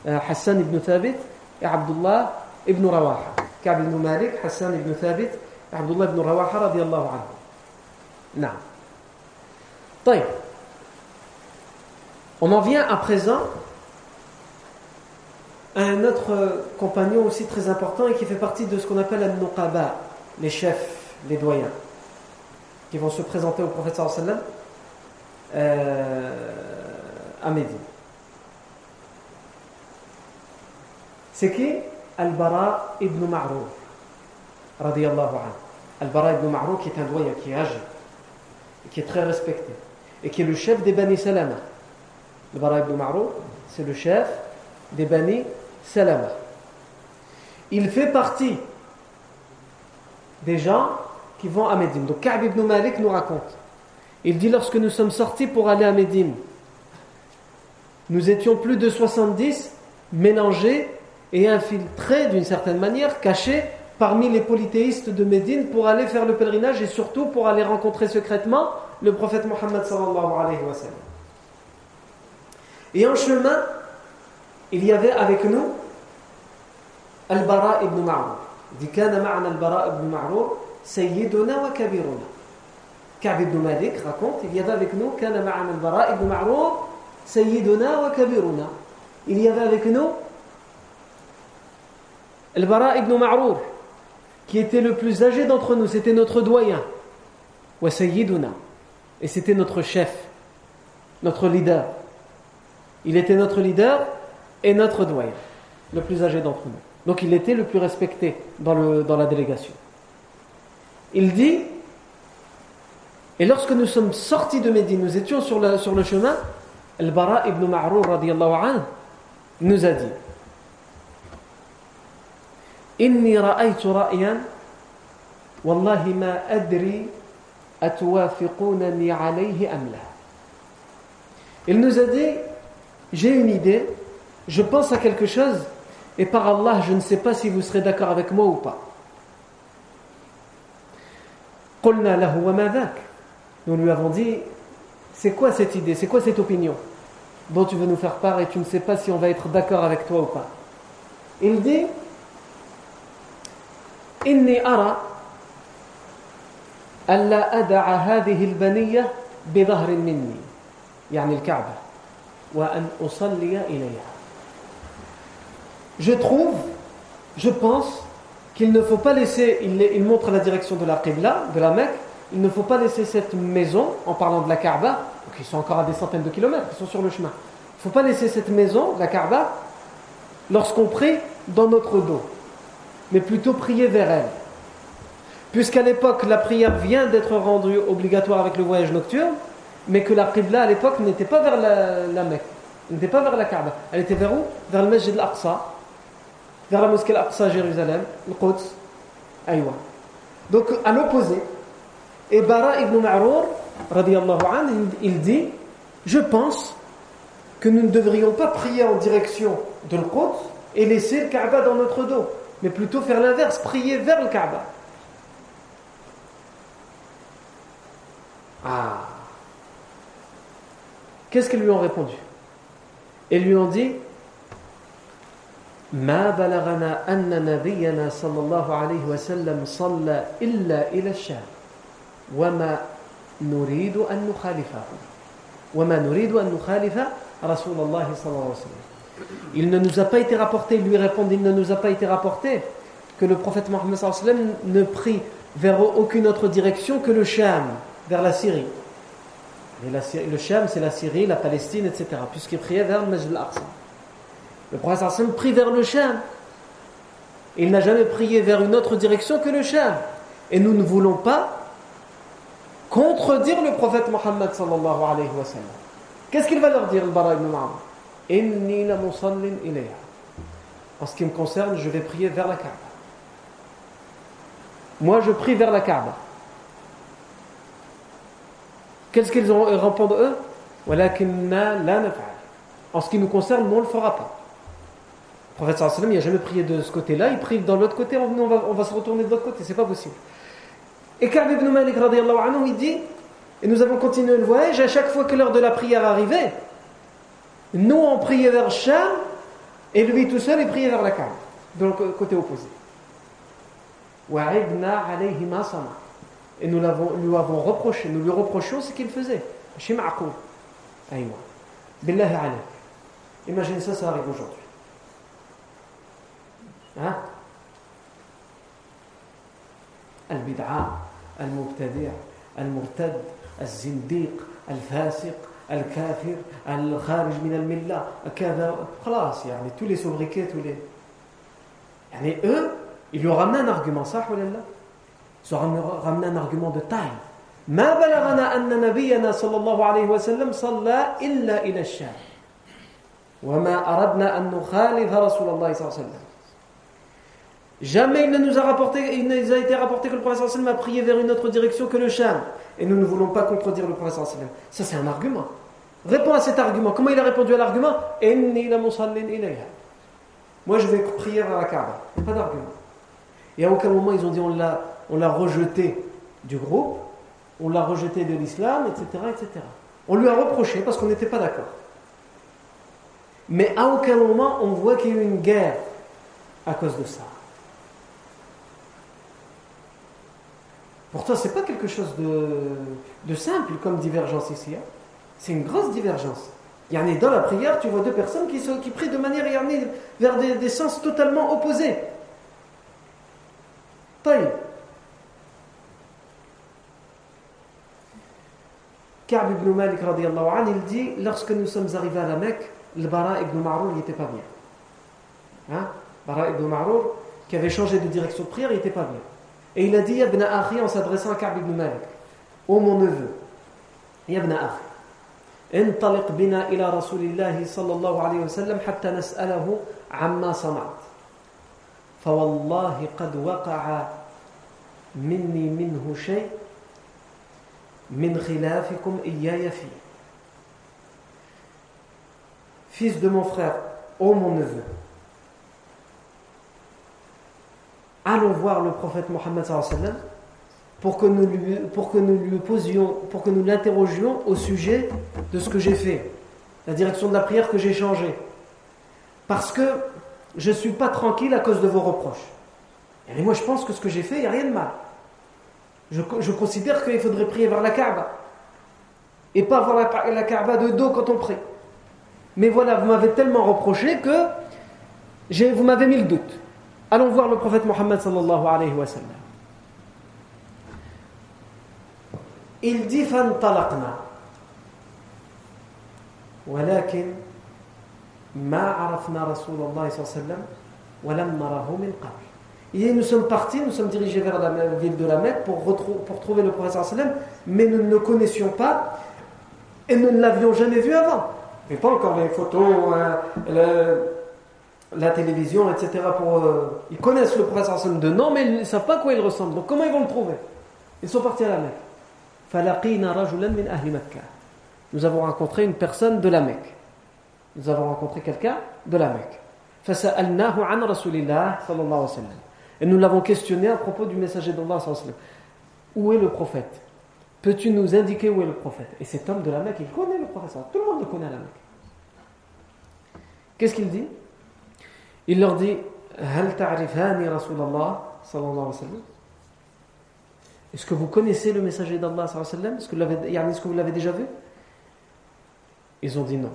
Hassan ibn Thabit et Abdullah ibn Rawaha. Ka'b ibn Malik, Hassan ibn Thabit et Abdullah ibn Rawaha radiyallahu anhu. Non. Taïb. On en vient à présent à un autre compagnon aussi très important et qui fait partie de ce qu'on appelle al-Nuqaba, les chefs, les doyens, qui vont se présenter au prophète sallallahu alayhi wa sallam à Médine. C'est qui? Al-Bara' ibn Ma'rur, radiyallahu anhu. Al-Bara' ibn Ma'rur qui est un doyen, qui est âgé, qui est très respecté, et qui est le chef des Bani Salama. Al-Bara' ibn Ma'rur, c'est le chef des Bani Salama. Il fait partie des gens qui vont à Médine. Donc Ka'b ibn Malik nous raconte. Il dit, lorsque nous sommes sortis pour aller à Médine, nous étions plus de 70 mélangés et infiltrés d'une certaine manière, cachés parmi les polythéistes de Médine pour aller faire le pèlerinage et surtout pour aller rencontrer secrètement le prophète Mohammed sallallahu alayhi wa sallam. Et en chemin, il y avait avec nous Al-Bara' ibn Ma'rur. Il dit Kana ma'ana Al-Bara' ibn Ma'rur, Sayyiduna wa Kabiruna. Ka'b ibn Malik raconte, il y avait avec nous Kana ma'ana Al-Bara' ibn Ma'rur, Sayyiduna wa Kabiruna. Il y avait avec nous Al-Bara' ibn Ma'rur, qui était le plus âgé d'entre nous, c'était notre doyen, wa sayyiduna, et c'était notre chef, notre leader. Il était notre leader et notre doyen, le plus âgé d'entre nous. Donc il était le plus respecté dans la délégation. Il dit, et lorsque nous sommes sortis de Médine, nous étions sur le chemin, Al-Bara' ibn Ma'rur radiyallahu anhu nous a dit, Inni ra'aytu ra'yan, wallahi ma adri atwafiqunani alayhi amla. Il nous a dit, j'ai une idée, je pense à quelque chose, et par Allah, je ne sais pas si vous serez d'accord avec moi ou pas. Qulna lahu wa ma dhak. Nous lui avons dit, c'est quoi cette idée, c'est quoi cette opinion dont tu veux nous faire part et tu ne sais pas si on va être d'accord avec toi ou pas. Il dit, Inni ara alla ada'a hadhihi al-baniyya bi dhahrin minni, yani al-Ka'ba, wa an usalliya ilayha. Je trouve, je pense qu'il ne faut pas laisser, il montre la direction de la Qibla, de la Mecque, il ne faut pas laisser cette maison, en parlant de la Kaaba, qui sont encore à des centaines de kilomètres, qui sont sur le chemin. Il ne faut pas laisser cette maison, la Kaaba, lorsqu'on prie, dans notre dos, mais plutôt prier vers elle. Puisqu'à l'époque, la prière vient d'être rendue obligatoire avec le voyage nocturne, mais que la Qibla, à l'époque, n'était pas vers la Mecque, n'était pas vers la Kaaba. Elle était vers où? Vers le Masjid al-Aqsa, vers la mosquée Al-Aqsa à Jérusalem, le Quds, Aïwa. Donc à l'opposé, et Bara ibn Ma'rur, radiyallahu anhu, il dit, je pense que nous ne devrions pas prier en direction de l'Quds et laisser le Kaaba dans notre dos, mais plutôt faire l'inverse, prier vers le Kaaba. Ah, qu'est-ce qu'ils lui ont répondu? Ils lui ont dit, ما بلغنا أن نبينا صلى الله عليه وسلم صلى إلا إلى الشام وما نريد أن نخالفه وما نريد أن نخالف رسول الله صلى الله عليه وسلم. Il ne nous a pas été rapporté, lui répondent, il ne nous a pas été rapporté que le prophète Mohammed sallallahu alayhi wa sallam ne prie vers aucune autre direction que le Sham, vers la Syrie. Et le Sham, c'est la Syrie, la Palestine, etc. Puisqu'il priait vers le Masjid al-Aqsa. Le prophète sallallahu alayhi wa sallam prie vers le Sham. Il n'a jamais prié vers une autre direction que le Sham. Et nous ne voulons pas contredire le prophète Mohammed sallallahu alayhi wa sallam. Qu'est-ce qu'il va leur dire, le Bara ibn Ma'rur? Inni la musallin ilayha. En ce qui me concerne, je vais prier vers la Kaaba. Moi, je prie vers la Kaaba. Qu'est-ce qu'ils répondent, eux? Walakinna la naf'al. En ce qui nous concerne, nous, on ne le fera pas. Le prophète sallallahu alayhi wa sallam, il n'a jamais prié de ce côté-là, il prie dans l'autre côté, on va se retourner de l'autre côté, c'est pas possible. Et Ka'b ibn Malik radiyallahu anhu, il dit, et nous avons continué le voyage, à chaque fois que l'heure de la prière arrivait, nous on priait vers Sham, et lui tout seul, il priait vers la Kaaba, donc côté opposé. Wa'ibna alayhi ma sama. Et nous lui avons reproché, nous lui reprochons ce qu'il faisait. Shim'aqou. Aïwa. Billahi alayhi. Imagine ça, ça arrive aujourd'hui. Hein? Al-bid'a, al-mubtadi', al-murtad, al-zindiq, al-fasiq, al-kafir, al-kharij min al-millah, al-kada, خلاص, يعني tous les sobriquets, tous les. يعني eux, ils lui ramènent un argument, ça, Hulala. Ils ramènent un argument de taille. ما بلغنا أن نبينا صلى الله عليه وسلم صلى إلا إلى الشام. وما أردنا أن نخالف رسول الله صلى الله عليه وسلم. Jamais il ne nous a été rapporté que le prophète sallallahu alayhi wa sallam a prié vers une autre direction que le Sham. Et nous ne voulons pas contredire le prophète sallallahu alayhi wa sallam. Ça, c'est un argument. Réponds à cet argument. Comment il a répondu à l'argument? Inni la musallin ilayha. Moi, je vais prier vers la Kaaba. Pas d'argument. Et à aucun moment, ils ont dit on l'a rejeté du groupe, on l'a rejeté de l'islam, etc., etc. On lui a reproché parce qu'on n'était pas d'accord. Mais à aucun moment, on voit qu'il y a eu une guerre à cause de ça. Pourtant, ce n'est pas quelque chose de simple comme divergence ici. Hein. C'est une grosse divergence. Dans la prière, tu vois deux personnes qui prient de manière vers des sens totalement opposés. Ka'b ibn Malik radiyallahu anhu, il dit, lorsque nous sommes arrivés à la Mecque, le Bara ibn Ma'rur il n'était pas bien. Hein? Bara ibn Ma'rur, qui avait changé de direction de prière, il n'était pas bien. Et il a dit, Ibn Akhi, en s'adressant à Ka'b ibn Malik, ô mon neveu, Ibn Akhi, intaliq bina ila Rasulillahi sallallahu alayhi wa sallam, hatta nas'alahu amma sanat. فوالله قد وقع مني منه شيء من خلافكم إياي فيه. Fils de mon frère, ô mon neveu, allons voir le prophète Mohammed sallallahu alayhi wa sallam pour que nous l'interrogions au sujet de ce que j'ai fait, la direction de la prière que j'ai changée. Parce que je ne suis pas tranquille à cause de vos reproches. Et moi, je pense que ce que j'ai fait, il n'y a rien de mal. Je considère qu'il faudrait prier vers la Kaaba. Et pas voir la Kaaba de dos quand on prie. Mais voilà, vous m'avez tellement reproché que vous m'avez mis le doute. Allons voir le prophète Mohammed sallallahu alayhi wa sallam. Il dit, فانطلقنا ولكن ما عرفنا رسول الله صلى الله عليه وسلم ولم نراه من قبل. Et nous sommes partis, nous sommes dirigés vers la ville de la Mecque pour trouver le prophète sallallahu alayhi wa sallam, mais nous ne le connaissions pas et nous ne l'avions jamais vu avant. Mais pas encore les photos, la télévision, etc. Ils connaissent le prophète sallallahu alayhi wa sallam de nom, mais ils ne savent pas à quoi il ressemble. Donc comment ils vont le trouver? Ils sont partis à la Mecque. فَلَقِيْنَا رَجُلًا مِنْ أَهْلِ مَكَّةَ. Nous avons rencontré une personne de la Mecque. Nous avons rencontré quelqu'un de la Mecque. فَسَأَلْنَاهُ عَنْ رَسُولِ اللَّهِ صَلَى اللَّهُ عَلَيْهِ وَسَلَّمَ. Et nous l'avons questionné à propos du messager d'Allah sallallahu alayhi wa sallam. Où est le prophète? Peux-tu nous indiquer où est le prophète? Et cet homme de la Mecque, il connaît le prophète. Tout le monde le connaît à la Mecque. Qu'est-ce qu'il dit? Il leur dit, هَلْ تَعْرِفَانِ رَسُولَ اللَّهِ صَلَى اللَّهُ عَلَيْهِ وَسَلَّمَ. Est-ce que vous connaissez le messager d'Allah sallallahu alayhi wa sallam? Est-ce que vous l'avez déjà vu? Ils ont dit non.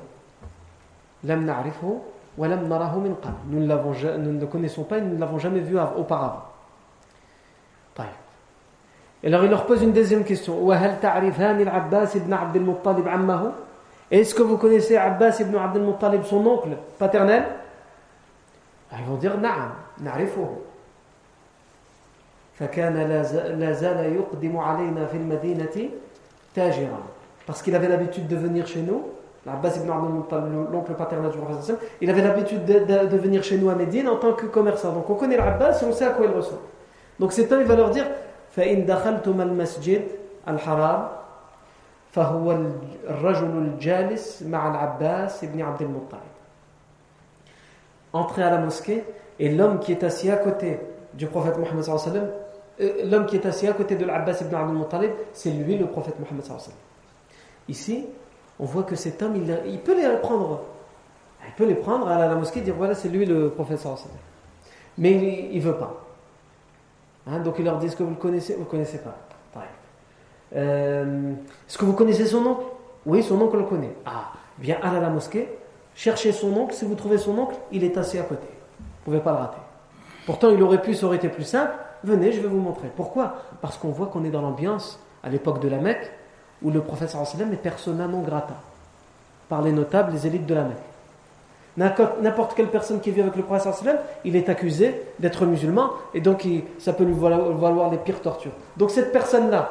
Lam na'rifhu wa lam narahu min qabl. Nous ne le connaissons pas et nous ne l'avons jamais vu auparavant. Et alors il leur pose une deuxième question. Wa hal ta'rifani al-Abbas ibn Abdelmutalib ammahu? Est-ce que vous connaissez Abbas ibn Abdelmutalib, son oncle paternel? Ils vont dire na'am, na'rifuhu. فكان لا زال يقدم علينا في المدينة تاجرا. Parce qu'il avait l'habitude de venir chez nous. L'Abbas ibn Abdelmutalib, l'oncle paternel du prophète, il avait l'habitude de venir chez nous à Médine en tant que commerçant. Donc on connaît l'Abbas et on sait à quoi il ressemble. Donc cet homme, il va leur dire فَإِنْ دَخَلْتُمَ الْمَسْجِدَ الْحَرَامَ فَهُوَ الرَّجُلُ الْجَالِسُ مَعَ الْعَبَّاسِ ibn Abdelmutalib. Entrez à la mosquée et l'homme qui est assis à côté du prophète Mohammed sallallahu alayhi wa sallam, l'homme qui est assis à côté de l'Abbas ibn Abdelmutalib, c'est lui le prophète Mohammed sallallahu alayhi wa sallam. Ici, on voit que cet homme, il peut les prendre. Il peut les prendre, aller à la mosquée et dire, voilà, c'est lui le prophète sallallahu alayhi wa sallam. Mais il ne veut pas. Hein, donc il leur dit, est-ce que vous le connaissez? Vous ne le connaissez pas. Est-ce que vous connaissez son oncle? Oui, son oncle le connaît. Ah, bien, allez à la mosquée, cherchez son oncle. Si vous trouvez son oncle, il est assis à côté. Vous ne pouvez pas le rater. Pourtant, ça aurait été plus simple. Venez, je vais vous montrer. Pourquoi? Parce qu'on voit qu'on est dans l'ambiance, à l'époque de la Mecque, où le prophète sallallahu alayhi wa sallam est persona non grata par les notables, les élites de la Mecque. N'importe quelle personne qui vit avec le prophète sallallahu alayhi wa sallam, il est accusé d'être musulman et donc ça peut lui valoir les pires tortures. Donc cette personne-là,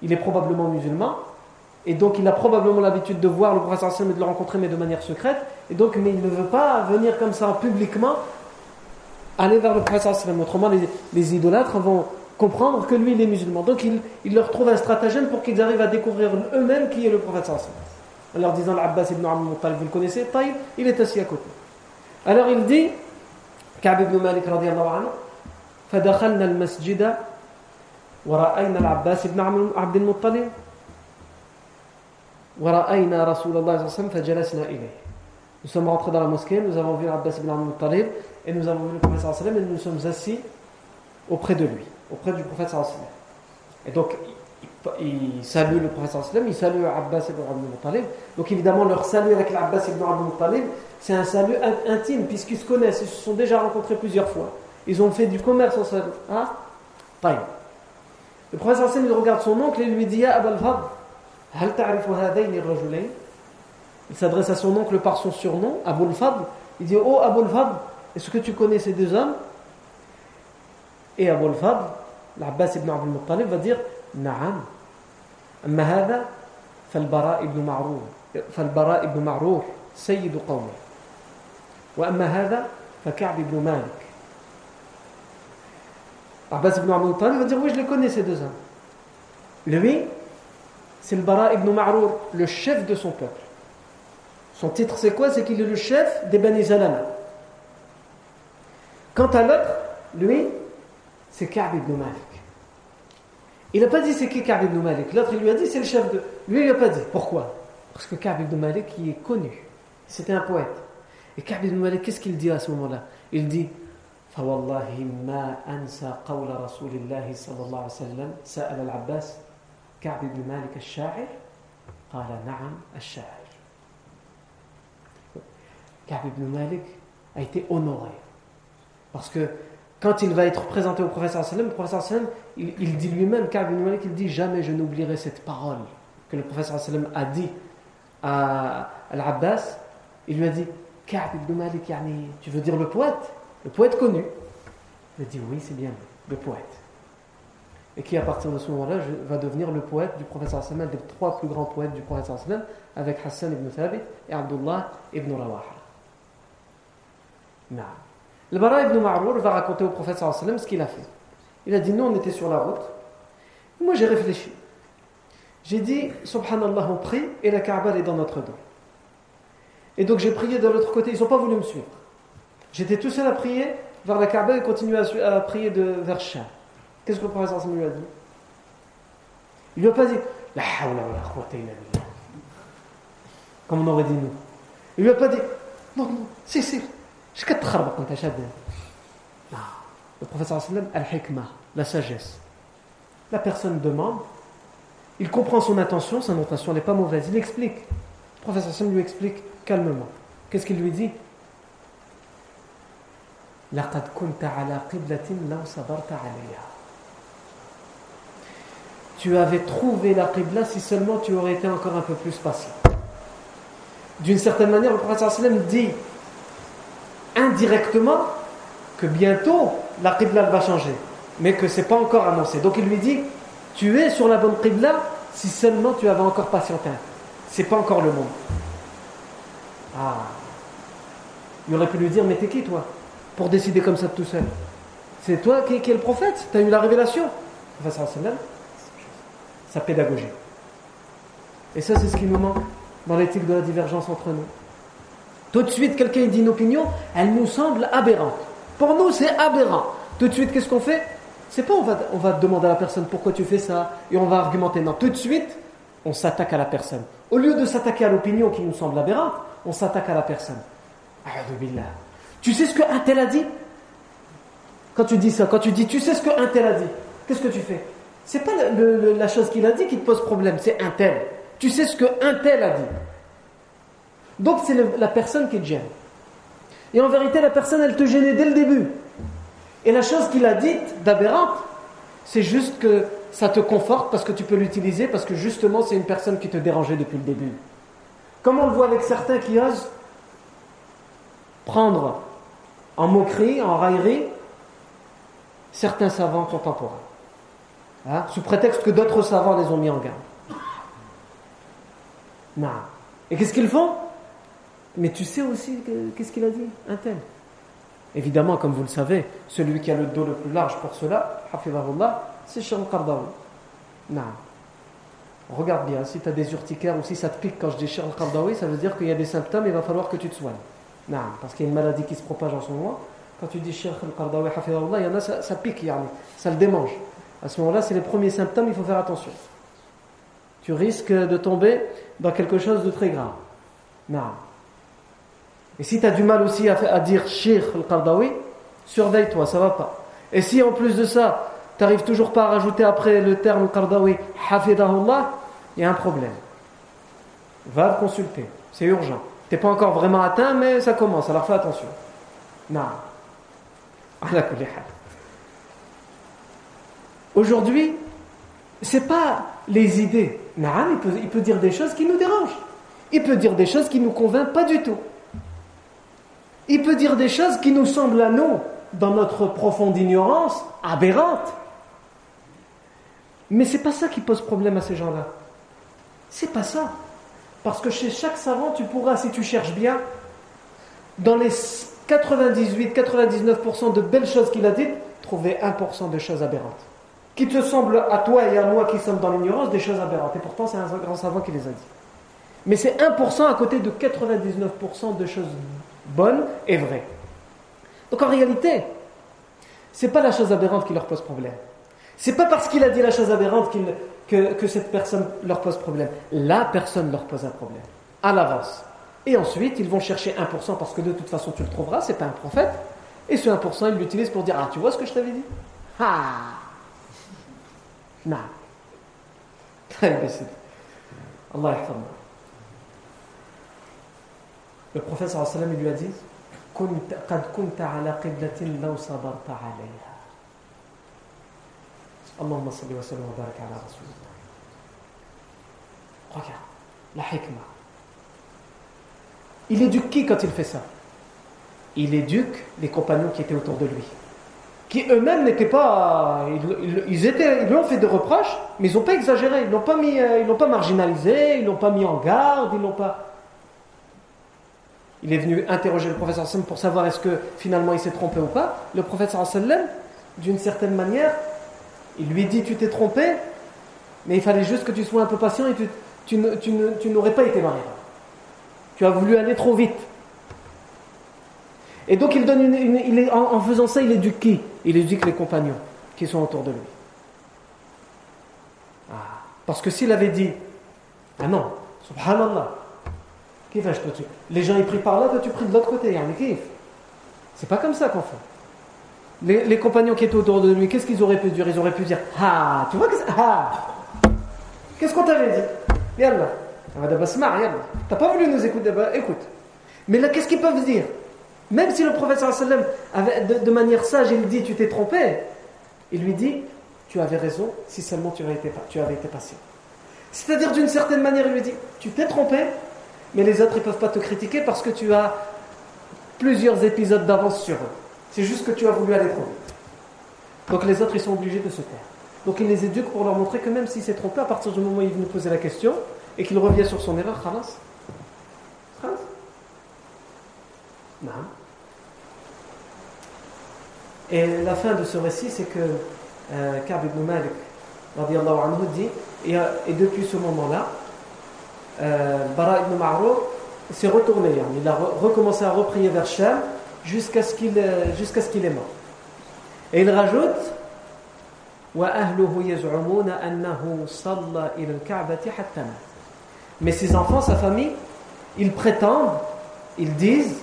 il est probablement musulman et donc il a probablement l'habitude de voir le prophète sallallahu alayhi wa sallam et de le rencontrer mais de manière secrète et donc mais il ne veut pas venir comme ça publiquement aller vers le prophète sallallahu alayhi wa sallam. Autrement les idolâtres vont comprendre que lui il est musulman. Donc il leur trouve un stratagème pour qu'ils arrivent à découvrir eux-mêmes qui est le prophète sallallahu alayhi wa sallam. En leur disant l'Abbas ibn Abdelmutalib, vous le connaissez, taïb, il est assis à côté. Alors il dit, Ka'b ibn Malik radiyallahu anhu, فَدَخَلْنَا الْمَسْجِدَ وَرَأَيْنَا الْعَبَّاسِ ibn Abdelmutalib وَرَأَيْنَا رَسُولَ اللَّهِ صَلَّى اللَّهُ عَلَيْهِ وَسَلَّمَ فَجَلَسْنَا إِلَيْهِ. Nous sommes rentrés dans la mosquée, nous avons vu l'Abbas ibn Abdelmutalib et nous avons vu le prophète sallallahu alayhi wa sallam et nous sommes assis auprès de lui, auprès du prophète sallallahu alayhi wa sallam. Et donc, il salue le prophète sallallahu alayhi wa sallam, il salue Abbas ibn Abdelmutalib. Donc évidemment, leur salut avec l'Abbas ibn Abdelmutalib, c'est un salut intime, puisqu'ils se connaissent, ils se sont déjà rencontrés plusieurs fois. Ils ont fait du commerce ensemble. Hein? Le prophète sallallahu alayhi wa sallam, il regarde son oncle et lui dit « Ya Abal Fadl, Il s'adresse à son oncle par son surnom, Abu al-Fadl. Il dit: oh Abu al-Fadl, est-ce que tu connais ces deux hommes? Et Abu al-Fadl, l'Abbas ibn Abdelmutalib, va dire: Na'am. Amma hadha, fal-Bara' ibn Ma'rur. Fal-Bara' ibn Ma'rur, sayyidu qawmi. Wa amma hadha, fa-Ka'b ibn Malik. Abbas ibn Abdelmutalib va dire: oui, je les connais ces deux hommes. Lui, c'est le Bara' ibn Ma'rur, le chef de son peuple. Son titre, c'est quoi? C'est qu'il est le chef des Bani Salama. Quant à l'autre, lui, c'est Ka'b ibn Malik. Il n'a pas dit c'est qui Ka'b ibn Malik. L'autre, il lui a dit c'est le chef de... Lui, il n'a pas dit. Pourquoi? Parce que Ka'b ibn Malik, il est connu. C'était un poète. Et Ka'b ibn Malik, qu'est-ce qu'il dit à ce moment-là? Il dit: فَوَاللَّهِ مَا أَنْسَى قَوْلَ رَسُولِ اللَّهِ صَلَّى اللَّهُ عَلَيْهِ وَسَلَّمَ سَأَلَ الْعَبَّاسِ كَعْبِ بْنُ مَالِكَ الشَّاعِرِ قَالَ نَعَمْ الشَّاعِرِ. Ka'b ibn Malik a été honoré. Parce que quand il va être présenté au prophète sallallahu alayhi wa sallam, il dit lui-même, Ka'b ibn Malik, il dit: jamais je n'oublierai cette parole que le prophète sallallahu alayhi wa sallam a dit à Al-Abbas. Il lui a dit: Ka'b ibn Malik, tu veux dire le poète? Le poète connu. Il a dit: oui, c'est bien, le poète. Et qui, à partir de ce moment-là, va devenir le poète du prophète sallallahu alayhi wa sallam, des trois plus grands poètes du prophète sallallahu alayhi wa sallam, avec Hassan ibn Thabit et Abdullah ibn Rawaha. Non. Le Bara' ibn Ma'rur va raconter au prophète sallallahu alayhi wa sallam ce qu'il a fait. Il a dit: nous on était sur la route, moi j'ai réfléchi, j'ai dit: subhanallah, on prie et la Kaaba est dans notre dos. Et donc j'ai prié de l'autre côté, ils n'ont pas voulu me suivre. J'étais tout seul à prier vers la Kaaba et continuer à prier vers Shah. Qu'est-ce que le prophète sallallahu alayhi wa sallam lui a dit? Il lui a pas dit la hawla wa la quwwata illa billah, comme on aurait dit nous. Il lui a pas dit non, c'est Non. Le prophète sallam, al-hikmah, la sagesse. La personne demande, il comprend son intention n'est pas mauvaise, il explique. Le prophète sallam lui explique calmement. Qu'est-ce qu'il lui dit? Laqad kunta ala qiblatin law sabarta alayha. Tu avais trouvé la qibla si seulement tu aurais été encore un peu plus patient. D'une certaine manière, le prophète sallam dit indirectement que bientôt la qibla va changer, mais que c'est pas encore annoncé. Donc il lui dit: tu es sur la bonne qibla si seulement tu avais encore patienté. C'est pas encore le moment. Il aurait pu lui dire: mais t'es qui toi pour décider comme ça tout seul? C'est toi qui es le prophète, t'as eu la révélation. Enfin, sa pédagogie. Et ça, c'est ce qui nous manque dans l'éthique de la divergence entre nous. Tout de suite, quelqu'un dit une opinion, elle nous semble aberrante. Pour nous, c'est aberrant. Tout de suite, qu'est-ce qu'on fait? C'est pas on va demander à la personne pourquoi tu fais ça et on va argumenter. Non, tout de suite, on s'attaque à la personne. Au lieu de s'attaquer à l'opinion qui nous semble aberrante, on s'attaque à la personne. A'udhu billah. Tu sais ce qu'un tel a dit? Quand tu dis ça, quand tu dis tu sais ce qu'un tel a dit, qu'est-ce que tu fais? C'est pas la chose qu'il a dit qui te pose problème, c'est un tel. Tu sais ce qu'un tel a dit. Donc c'est la personne qui te gêne. Et en vérité, la personne, elle te gênait dès le début. Et la chose qu'il a dite d'aberrante, c'est juste que ça te conforte parce que tu peux l'utiliser, parce que justement c'est une personne qui te dérangeait depuis le début. Comme on le voit avec certains qui osent prendre en moquerie, en raillerie, certains savants contemporains. Sous prétexte que d'autres savants les ont mis en garde. Non. Et qu'est-ce qu'ils font? Mais tu sais aussi qu'est-ce qu'il a dit, un tel. Évidemment, comme vous le savez, celui qui a le dos le plus large pour cela, hafidahullah, c'est Shams ad-Din adh-Dhahabi. Regarde bien, si tu as des urticaires ou si ça te pique quand je dis Shams ad-Din adh-Dhahabi, ça veut dire qu'il y a des symptômes et il va falloir que tu te soignes. Non, parce qu'il y a une maladie qui se propage en ce moment. Quand tu dis Shams ad-Din adh-Dhahabi, il y en a, ça pique, ça le démange. À ce moment-là, c'est les premiers symptômes, il faut faire attention. Tu risques de tomber dans quelque chose de très grave. Non. Et si tu as du mal aussi à dire Cheikh al-Qaradawi, surveille-toi, ça va pas. Et si en plus de ça, tu n'arrives toujours pas à rajouter après le terme al-Qaradawi, hafidahullah, il y a un problème. Va le consulter, c'est urgent. Tu n'es pas encore vraiment atteint, mais ça commence, alors fais attention. Non. Aujourd'hui, c'est pas les idées, Naam, il peut dire des choses qui nous dérangent. Il peut dire des choses qui ne nous convainquent pas du tout. Il peut dire des choses qui nous semblent à nous, dans notre profonde ignorance, aberrantes. Mais c'est pas ça qui pose problème à ces gens-là. C'est pas ça. Parce que chez chaque savant, tu pourras, si tu cherches bien, dans les 98-99% de belles choses qu'il a dites, trouver 1% de choses aberrantes. Qui te semblent à toi et à moi qui sommes dans l'ignorance des choses aberrantes. Et pourtant, c'est un grand savant qui les a dit. Mais c'est 1% à côté de 99% de choses bonnes et vraies. Donc en réalité, c'est pas la chose aberrante qui leur pose problème. C'est pas parce qu'il a dit la chose aberrante que cette personne leur pose problème. La personne leur pose un problème, à l'avance. Et ensuite, ils vont chercher 1% parce que de toute façon, tu le trouveras, c'est pas un prophète. Et ce 1%, ils l'utilisent pour dire « Ah, tu vois ce que je t'avais dit ?»« Ah !» Non. Très imbécile. Allah yahfaz. Le prophète sallallahu alayhi wa sallam, il lui a dit « Qad kunta ala qiblatin law sabarta alayha » Allahumma salli wa sallam wa baraka ala rasulullah. Regarde, la hikma. Il éduque qui quand il fait ça? Il éduque les compagnons qui étaient autour de lui. Qui eux-mêmes n'étaient pas... Ils lui ont fait des reproches, mais ils n'ont pas exagéré. Ils n'ont pas marginalisé, ils n'ont pas mis en garde, ils n'ont pas... Il est venu interroger le prophète sallam pour savoir est-ce que finalement il s'est trompé ou pas. Le prophète sallam, d'une certaine manière... Il lui dit, tu t'es trompé, mais il fallait juste que tu sois un peu patient et tu n'aurais pas été marié. Tu as voulu aller trop vite. Et donc, il donne en faisant ça, il éduque qui? Il éduque les compagnons qui sont autour de lui. Ah, parce que s'il avait dit, ah non, subhanallah, kif, les gens ils prient par là, toi tu pries de l'autre côté, mais kif. C'est pas comme ça qu'on fait. Les compagnons qui étaient autour de lui, qu'est-ce qu'ils auraient pu dire? Ils auraient pu dire « Ah !» Tu vois qu'est-ce qu'est-ce qu'on t'avait dit? « Yallah !»« T'as pas voulu nous écouter, écoute !» Mais là, qu'est-ce qu'ils peuvent dire? Même si le prophète sallam, de manière sage, il dit « Tu t'es trompé !» Il lui dit « Tu avais raison si seulement tu avais été patient. » C'est-à-dire, d'une certaine manière, il lui dit « Tu t'es trompé, mais les autres, ils peuvent pas te critiquer parce que tu as plusieurs épisodes d'avance sur eux. » C'est juste que tu as voulu aller trop vite. Donc les autres, ils sont obligés de se taire. Donc il les éduque pour leur montrer que même s'il s'est trompé, à partir du moment où il nous posait la question et qu'il revient sur son erreur, khalas. Non. Et la fin de ce récit, c'est que Ka'b ibn Malik, radiyallahu anhu, dit et depuis ce moment-là, Bara ibn Ma'rur s'est retourné. Il a recommencé à reprier vers Sham, jusqu'à ce qu'il est mort. Et il rajoute mais ses enfants, sa famille, ils prétendent, ils disent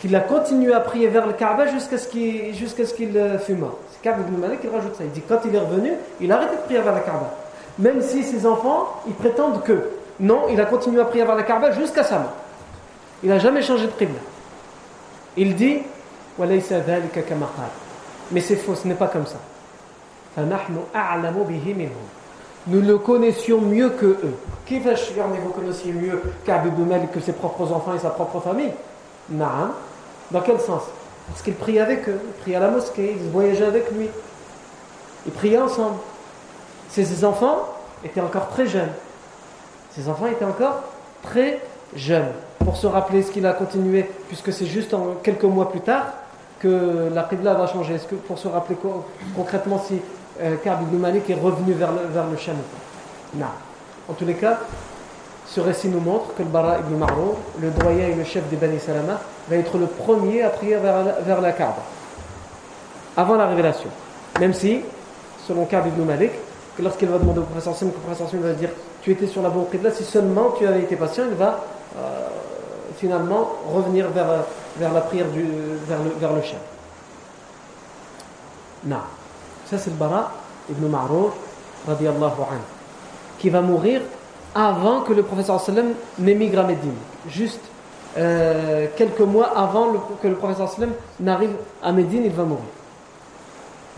qu'il a continué à prier vers le Kaaba jusqu'à ce qu'il fût mort. C'est Ka'b ibn Malik qui rajoute ça. Il dit quand il est revenu, il a arrêté de prier vers le Kaaba. Même si ses enfants, ils prétendent que non, il a continué à prier vers le Kaaba jusqu'à sa mort. Il n'a jamais changé de qibla. Il dit mais c'est faux, ce n'est pas comme ça. Nous le connaissions mieux que eux. Qui va dire que vous connaissiez mieux Ka'b ibn Malik que ses propres enfants et sa propre famille? Naam. Dans quel sens? Parce qu'il priait avec eux, il priait à la mosquée, ils voyageaient avec lui. Ils priaient ensemble. Ses enfants étaient encore très jeunes. Pour se rappeler ce qu'il a continué, puisque c'est juste en quelques mois plus tard que la qibla va changer. Est-ce que pour se rappeler concrètement si Ka'b ibn Malik est revenu vers le Sham? Non. En tous les cas, ce récit nous montre que le Bara ibn Ma'rur, le doyen et le chef des Bani Salama, va être le premier à prier vers la Kaaba, avant la révélation. Même si, selon Ka'b ibn Malik, que lorsqu'il va demander au professeur Sim, le professeur Sim va dire « Tu étais sur la bonne qibla, si seulement tu avais été patient, il va... » finalement revenir vers la prière vers le Sham. Non. Ça c'est le Bara ibn Ma'rur radiyallahu anhu qui va mourir avant que le professeur sallam n'émigre à Médine, juste quelques mois avant que le professeur sallam n'arrive à Médine, il va mourir.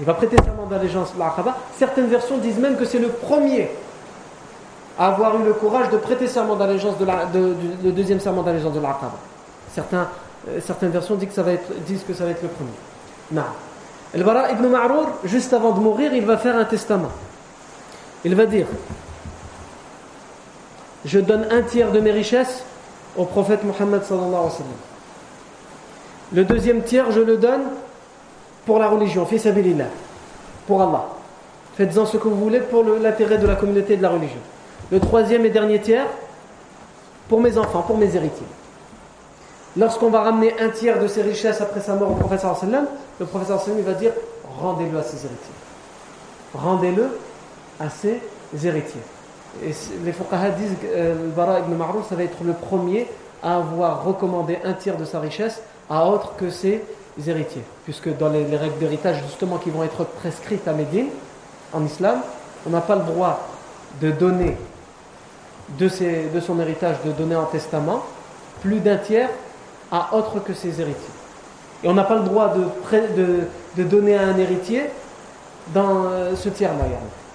Il va prêter serment d'allégeance à l'Aqaba. Certaines versions disent même que c'est le premier avoir eu le courage de prêter serment d'allégeance le deuxième serment d'allégeance de l'Aqaba. Certaines versions disent que ça va être le premier. Non. Al-Bara' ibn Ma'rur, juste avant de mourir, il va faire un testament. Il va dire: je donne un tiers de mes richesses au prophète Mohammed sallallahu alayhi wa sallam. Le deuxième tiers, je le donne pour la religion, fi sabilillah, pour Allah. Faites-en ce que vous voulez pour l'intérêt de la communauté et de la religion. Le troisième et dernier tiers, pour mes enfants, pour mes héritiers. Lorsqu'on va ramener un tiers de ses richesses après sa mort au prophète sallallahu alayhi wa sallam, le prophète sallallahu alayhi wa sallam, il va dire: rendez-le à ses héritiers. Rendez-le à ses héritiers. Et les fuqaha disent Al-Bara' ibn Ma'rur, ça va être le premier à avoir recommandé un tiers de sa richesse à autre que ses héritiers, puisque dans les règles d'héritage justement qui vont être prescrites à Médine en islam, on n'a pas le droit de donner de son héritage, de donner en testament plus d'un tiers à autre que ses héritiers, et on n'a pas le droit de donner à un héritier dans ce tiers-là.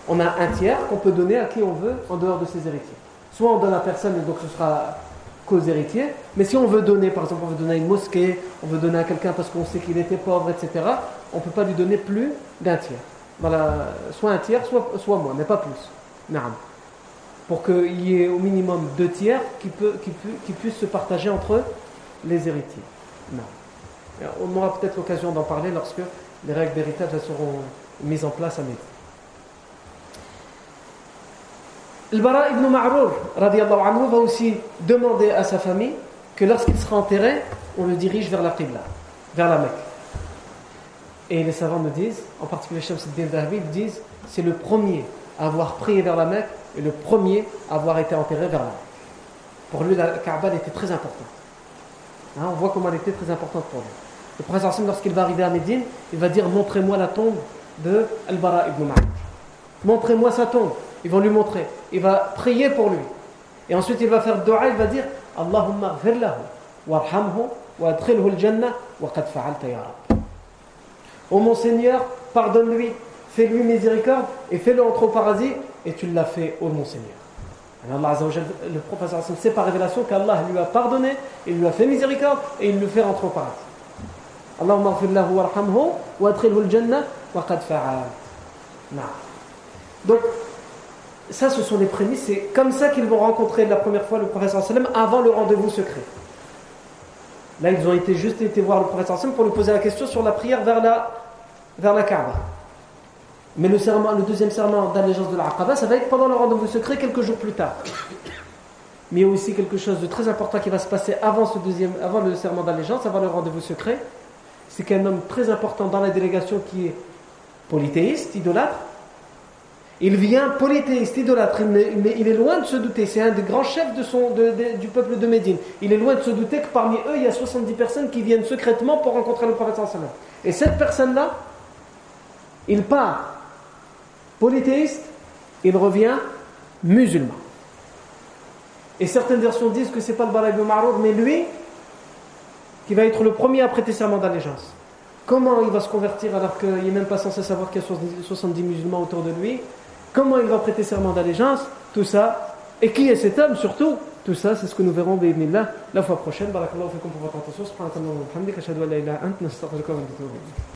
On a un tiers qu'on peut donner à qui on veut en dehors de ses héritiers. Soit on donne à personne et donc ce sera qu'aux héritiers, mais si on veut donner, par exemple on veut donner à une mosquée, on veut donner à quelqu'un parce qu'on sait qu'il était pauvre, etc., on ne peut pas lui donner plus d'un tiers. Voilà, soit un tiers, soit moins, mais pas plus. Naam. Pour qu'il y ait au minimum deux tiers qui puissent se partager entre les héritiers. Naam. On aura peut-être l'occasion d'en parler lorsque les règles d'héritage seront mises en place à Médine. Al-Bara' ibn Ma'rur radiyallahu anhu va aussi demander à sa famille que lorsqu'il sera enterré, on le dirige vers la Qibla, vers la Mecque. Et les savants nous disent, en particulier Shams ad-Din adh-Dhahabi, ils disent c'est le premier à avoir prié vers la Mecque et le premier à avoir été enterré vers la Mecque. Pour lui, la Kaaba était très importante. Hein, on voit comment elle était très importante pour lui. Le prophète Hassan, lorsqu'il va arriver à Médine, il va dire: montrez-moi la tombe de Al-Bara' ibn Ma'rur. Montrez-moi sa tombe. Ils vont lui montrer, il va prier pour lui. Et ensuite il va faire dua, il va dire: Allahumma ghfir lahu, warhamhu, wa adkhilhu al-jannah, wa qad fa'alta ya Rabb. Oh mon Seigneur, pardonne-lui, fais-lui miséricorde et fais-le entrer au paradis, et tu l'as fait, oh mon Seigneur. Alors Allah Azzawajal, le prophète, c'est par révélation qu'Allah lui a pardonné, il lui a fait miséricorde et il le fait rentrer au paradis. Allahumma ghfir lahu, warhamhu, wa adkhilhu al-jannah, wa qad fa'alta. Donc, ça, ce sont les prémices. C'est comme ça qu'ils vont rencontrer la première fois le prophète sallam avant le rendez-vous secret. Là, ils ont juste été voir le prophète sallam pour lui poser la question sur la prière vers la Kaaba. Mais le deuxième serment d'allégeance de l'Aqaba, ça va être pendant le rendez-vous secret, quelques jours plus tard. Mais il y a aussi quelque chose de très important qui va se passer avant le serment d'allégeance, avant le rendez-vous secret. C'est qu'un homme très important dans la délégation qui est polythéiste, idolâtre, il vient polythéiste, idolâtre, mais il est loin de se douter, c'est un des grands chefs du peuple de Médine. Il est loin de se douter que parmi eux, il y a 70 personnes qui viennent secrètement pour rencontrer le prophète sallallahu alayhi wa sallam. Et cette personne-là, il part polythéiste, il revient musulman. Et certaines versions disent que ce n'est pas le Bara' ibn Ma'rur, mais lui, qui va être le premier à prêter serment d'allégeance. Comment il va se convertir alors qu'il n'est même pas censé savoir qu'il y a 70 musulmans autour de lui ? Comment il va prêter serment d'allégeance, tout ça. Et qui est cet homme surtout? Tout ça, c'est ce que nous verrons bi'idhnillah la fois prochaine. Barakallahu fikum pour votre attention. Subhanakallahu wa bihamdika, ashhadu an la ilaha illa anta, astaghfiruka wa atubu ilayk.